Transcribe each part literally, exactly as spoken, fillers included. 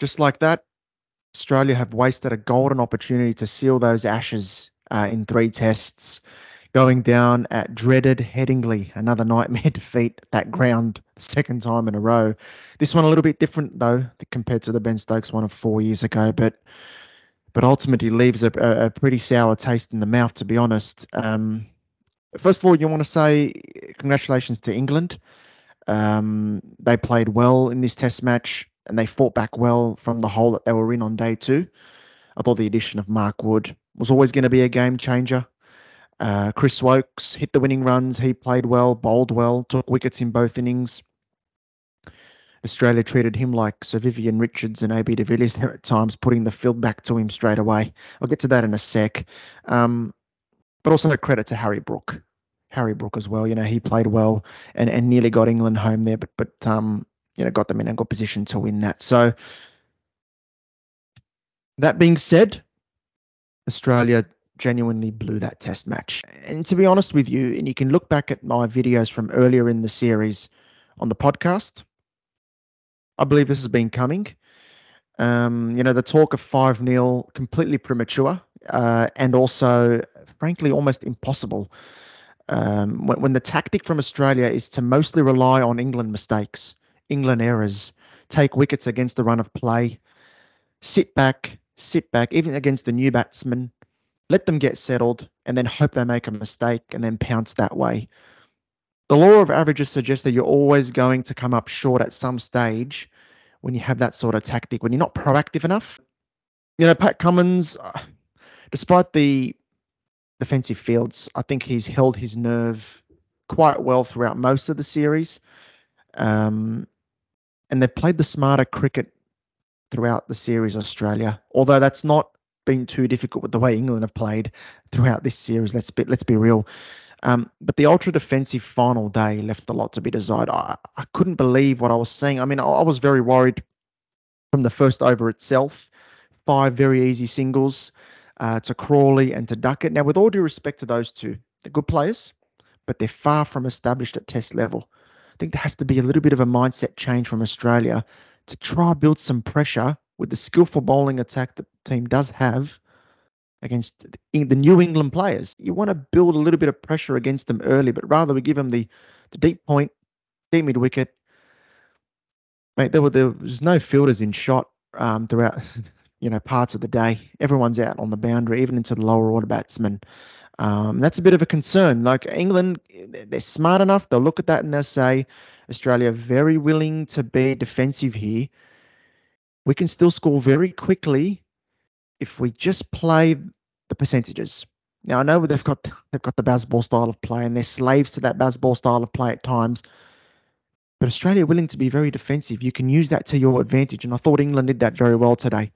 Just like that, Australia have wasted a golden opportunity to seal those ashes uh, in three tests, going down at dreaded Headingley, another nightmare defeat at that ground, the second time in a row. This one a little bit different, though, compared to the Ben Stokes one of four years ago, but but ultimately leaves a, a pretty sour taste in the mouth, to be honest. Um, first of all, you want to say congratulations to England. Um, they played well in this test match, and they fought back well from the hole that they were in on day two. I thought the addition of Mark Wood was always going to be a game changer. Uh, Chris Woakes hit the winning runs. He played well, bowled well, took wickets in both innings. Australia treated him like Sir Vivian Richards and A B de Villiers there at times, putting the field back to him straight away. I'll get to that in a sec. Um, but also a credit to Harry Brook. Harry Brook as well. You know, he played well and, and nearly got England home there, but, but um, you know, got them in a good position to win that. So that being said, Australia genuinely blew that test match. And to be honest with you, and you can look back at my videos from earlier in the series on the podcast, I believe this has been coming. Um, you know, the talk of five nil, completely premature, uh, and also, frankly, almost impossible. Um, when, when the tactic from Australia is to mostly rely on England mistakes, England errors, take wickets against the run of play, sit back, sit back, even against the new batsmen, let them get settled, and then hope they make a mistake and then pounce that way. The law of averages suggests that you're always going to come up short at some stage when you have that sort of tactic, when you're not proactive enough. You know, Pat Cummins, despite the defensive fields, I think he's held his nerve quite well throughout most of the series. Um, and they've played the smarter cricket throughout the series, Australia, although that's not been too difficult with the way England have played throughout this series. Let's be let's be real. Um, but the ultra defensive final day left a lot to be desired. I, I couldn't believe what I was seeing. I mean, I, I was very worried from the first over itself. Five very easy singles uh, to Crawley and to Duckett. Now, with all due respect to those two, they're good players, but they're far from established at test level. I think there has to be a little bit of a mindset change from Australia to try and build some pressure with the skillful bowling attack that the team does have against the New England players. You want to build a little bit of pressure against them early, but rather we give them the, the deep point, deep mid-wicket. Mate, there, were, there was no fielders in shot um, throughout you know, parts of the day. Everyone's out on the boundary, even into the lower order batsmen. Um, that's a bit of a concern. Like England, they're smart enough. They'll look at that and they'll say, Australia very willing to be defensive here. We can still score very quickly if we just play the percentages. Now, I know they've got they've got the Bazball style of play, and they're slaves to that Bazball style of play at times. But Australia are willing to be very defensive. You can use that to your advantage, and I thought England did that very well today.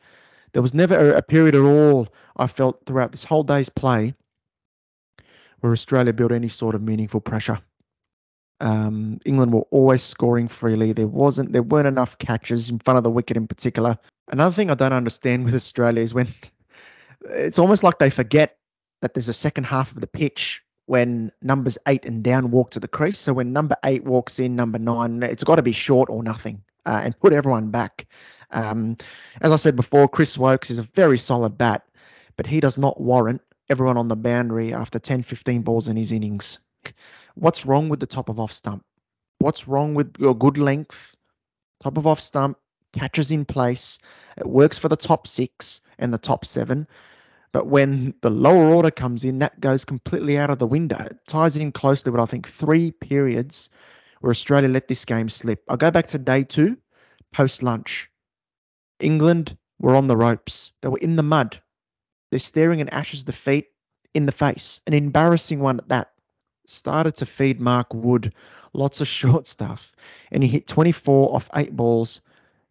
There was never a, a period at all, I felt, throughout this whole day's play where Australia built any sort of meaningful pressure. Um, England were always scoring freely. There wasn't, there weren't enough catches in front of the wicket in particular. Another thing I don't understand with Australia is when it's almost like they forget that there's a second half of the pitch when numbers eight and down walk to the crease. So when number eight walks in, number nine, it's got to be short or nothing uh, and put everyone back. Um, as I said before, Chris Woakes is a very solid bat, but he does not warrant everyone on the boundary after ten, fifteen balls in his innings. What's wrong with the top of off stump? What's wrong with your good length? Top of off stump, catches in place. It works for the top six and the top seven. But when the lower order comes in, that goes completely out of the window. It ties in closely with, I think, three periods where Australia let this game slip. I'll go back to day two, post-lunch. England were on the ropes. They were in the mud. They're staring an Ashes defeat in the face. An embarrassing one at that. Started to feed Mark Wood lots of short stuff, and he hit twenty-four off eight balls.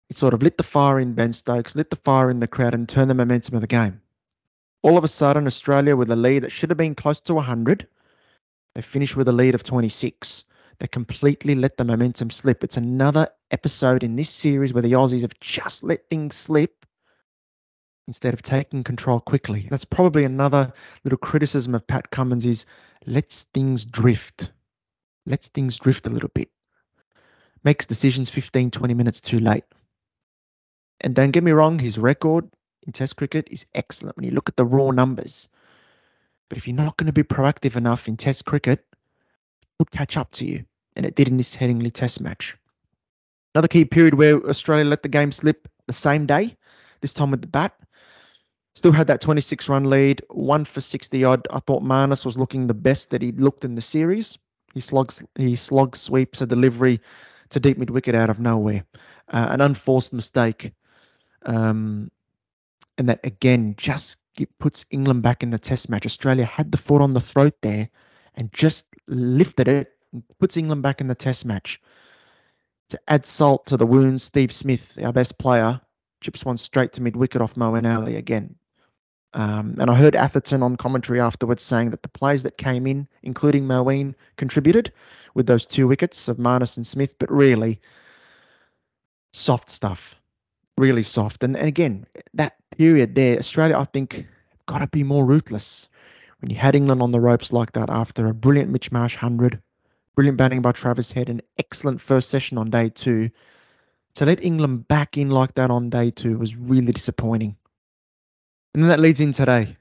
It sort of lit the fire in Ben Stokes, lit the fire in the crowd, and turned the momentum of the game. All of a sudden, Australia with a lead that should have been close to one hundred, they finished with a lead of twenty-six. They completely let the momentum slip. It's another episode in this series where the Aussies have just let things slip instead of taking control quickly. That's probably another little criticism of Pat Cummins is, Let's things drift. Let's things drift a little bit. Makes decisions fifteen, twenty minutes too late. And don't get me wrong, his record in Test cricket is excellent when you look at the raw numbers. But if you're not going to be proactive enough in Test cricket, it would catch up to you. And it did in this Headingley Test match. Another key period where Australia let the game slip the same day, this time with the bat. Still had that twenty-six run lead, one for sixty odd. I thought Marnus was looking the best that he'd looked in the series. He slogs, he slog sweeps a delivery to deep mid-wicket out of nowhere. Uh, an unforced mistake. Um, and that, again, just it puts England back in the Test match. Australia had the foot on the throat there and just lifted it and puts England back in the Test match. To add salt to the wounds, Steve Smith, our best player, chips one straight to mid-wicket off Moen Alley again. Um, and I heard Atherton on commentary afterwards saying that the players that came in, including Moen, contributed with those two wickets of Marnus and Smith, but really soft stuff, really soft. And, and again, that period there, Australia, I think, got to be more ruthless. When you had England on the ropes like that after a brilliant Mitch Marsh one hundred, brilliant batting by Travis Head, an excellent first session on day two, to let England back in like that on day two was really disappointing. And then that leads in today.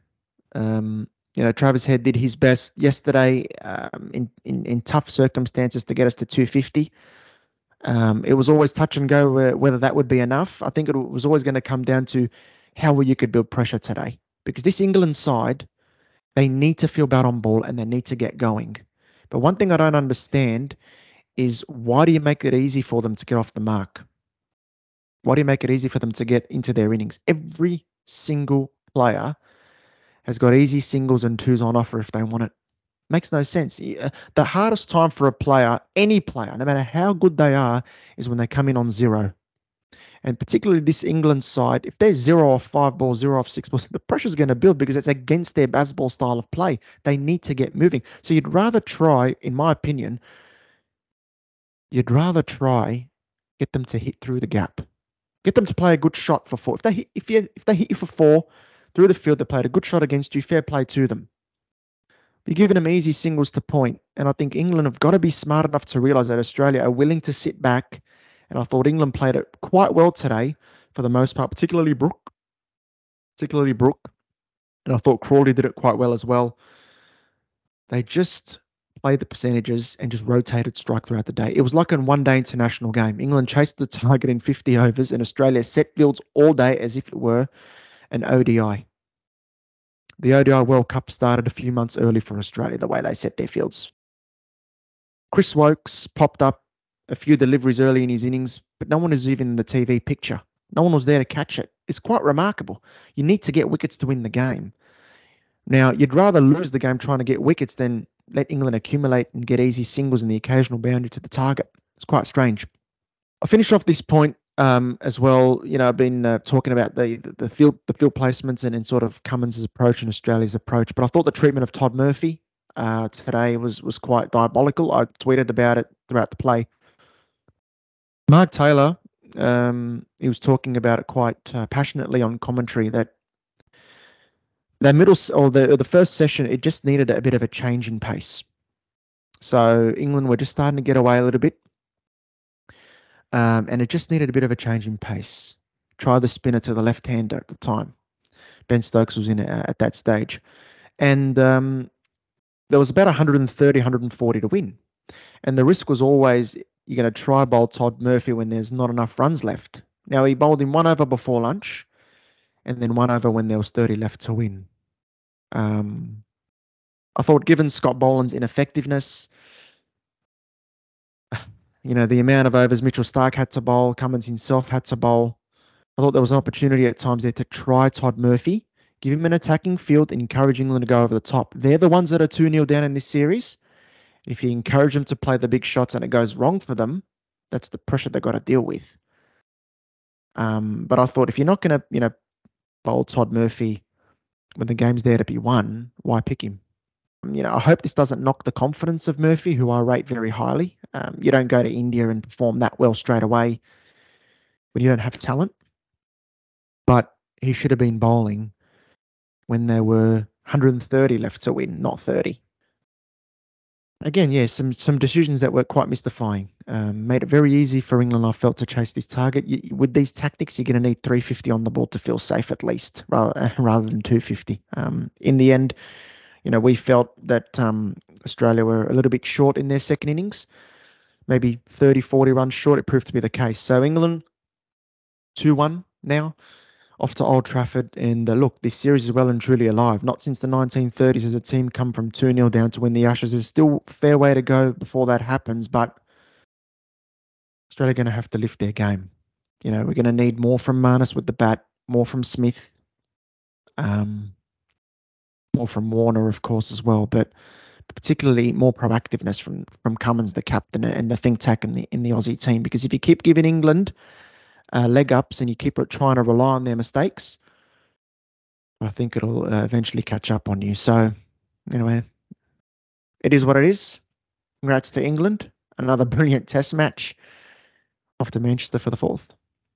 Um, you know, Travis Head did his best yesterday um, in, in, in tough circumstances to get us to two fifty. Um, it was always touch and go where, whether that would be enough. I think it was always going to come down to how you could build pressure today. Because this England side, they need to feel bad on ball and they need to get going. But one thing I don't understand is why do you make it easy for them to get off the mark? Why do you make it easy for them to get into their innings? Every single player has got easy singles and twos on offer if they want it. Makes no sense. The hardest time for a player, any player, no matter how good they are, is when they come in on zero. And particularly this England side, if they're zero off five balls, zero off six balls, the pressure's going to build because it's against their Bazball style of play. They need to get moving. So you'd rather try, in my opinion, you'd rather try get them to hit through the gap. Get them to play a good shot for four. If they hit, if you, if they hit you for four through the field, they played a good shot against you, fair play to them. You're giving them easy singles to point. And I think England have got to be smart enough to realise that Australia are willing to sit back. And I thought England played it quite well today for the most part, particularly Brook. Particularly Brook. And I thought Crawley did it quite well as well. They just played the percentages and just rotated strike throughout the day. It was like a one-day international game. England chased the target in fifty overs and Australia set fields all day as if it were an O D I. The O D I World Cup started a few months early for Australia, the way they set their fields. Chris Woakes popped up a few deliveries early in his innings, but no one was even in the T V picture. No one was there to catch it. It's quite remarkable. You need to get wickets to win the game. Now, you'd rather lose the game trying to get wickets than let England accumulate and get easy singles and the occasional boundary to the target. It's quite strange. I'll finish off this point um, as well. You know, I've been uh, talking about the, the the field the field placements and, and sort of Cummins' approach and Australia's approach. But I thought the treatment of Todd Murphy uh, today was was quite diabolical. I tweeted about it throughout the play. Mark Taylor, um, he was talking about it quite uh, passionately on commentary that the middle or the or the first session, it just needed a bit of a change in pace. So England were just starting to get away a little bit, um, and it just needed a bit of a change in pace. Try the spinner to the left hander at the time. Ben Stokes was in uh, at that stage, and um, there was about one thirty, one forty to win, and the risk was always you're going to try bowl Todd Murphy when there's not enough runs left. Now he bowled in one over before lunch, and then one over when there was thirty left to win. Um, I thought given Scott Boland's ineffectiveness, you know, the amount of overs Mitchell Starc had to bowl, Cummins himself had to bowl, I thought there was an opportunity at times there to try Todd Murphy, give him an attacking field, and encourage England to go over the top. They're the ones that are two nil down in this series. If you encourage them to play the big shots and it goes wrong for them, that's the pressure they've got to deal with. Um, but I thought if you're not going to, you know, bowl Todd Murphy when the game's there to be won, why pick him? You know, I hope this doesn't knock the confidence of Murphy, who I rate very highly. Um, you don't go to India and perform that well straight away when you don't have talent. But he should have been bowling when there were one thirty left to win, not thirty. again, yeah, some some decisions that were quite mystifying. Um, made it very easy for England, I felt, to chase this target. You, with these tactics, you're going to need three fifty on the ball to feel safe at least, rather, uh, rather than two fifty. Um, in the end, you know, we felt that um, Australia were a little bit short in their second innings, maybe thirty, forty runs short. It proved to be the case. So England, two one now, off to Old Trafford. And uh, look, this series is well and truly alive. Not since the nineteen thirties has a team come from two nil down to win the Ashes. There's still a fair way to go before that happens, but Australia are going to have to lift their game. You know, we're going to need more from Marnus with the bat, more from Smith, um, more from Warner, of course, as well. But particularly more proactiveness from from Cummins, the captain, and the think tank in the in the Aussie team. Because if you keep giving England uh, leg ups and you keep trying to rely on their mistakes, I think it'll uh, eventually catch up on you. So anyway, it is what it is. Congrats to England. Another brilliant test match. Off to Manchester for the fourth.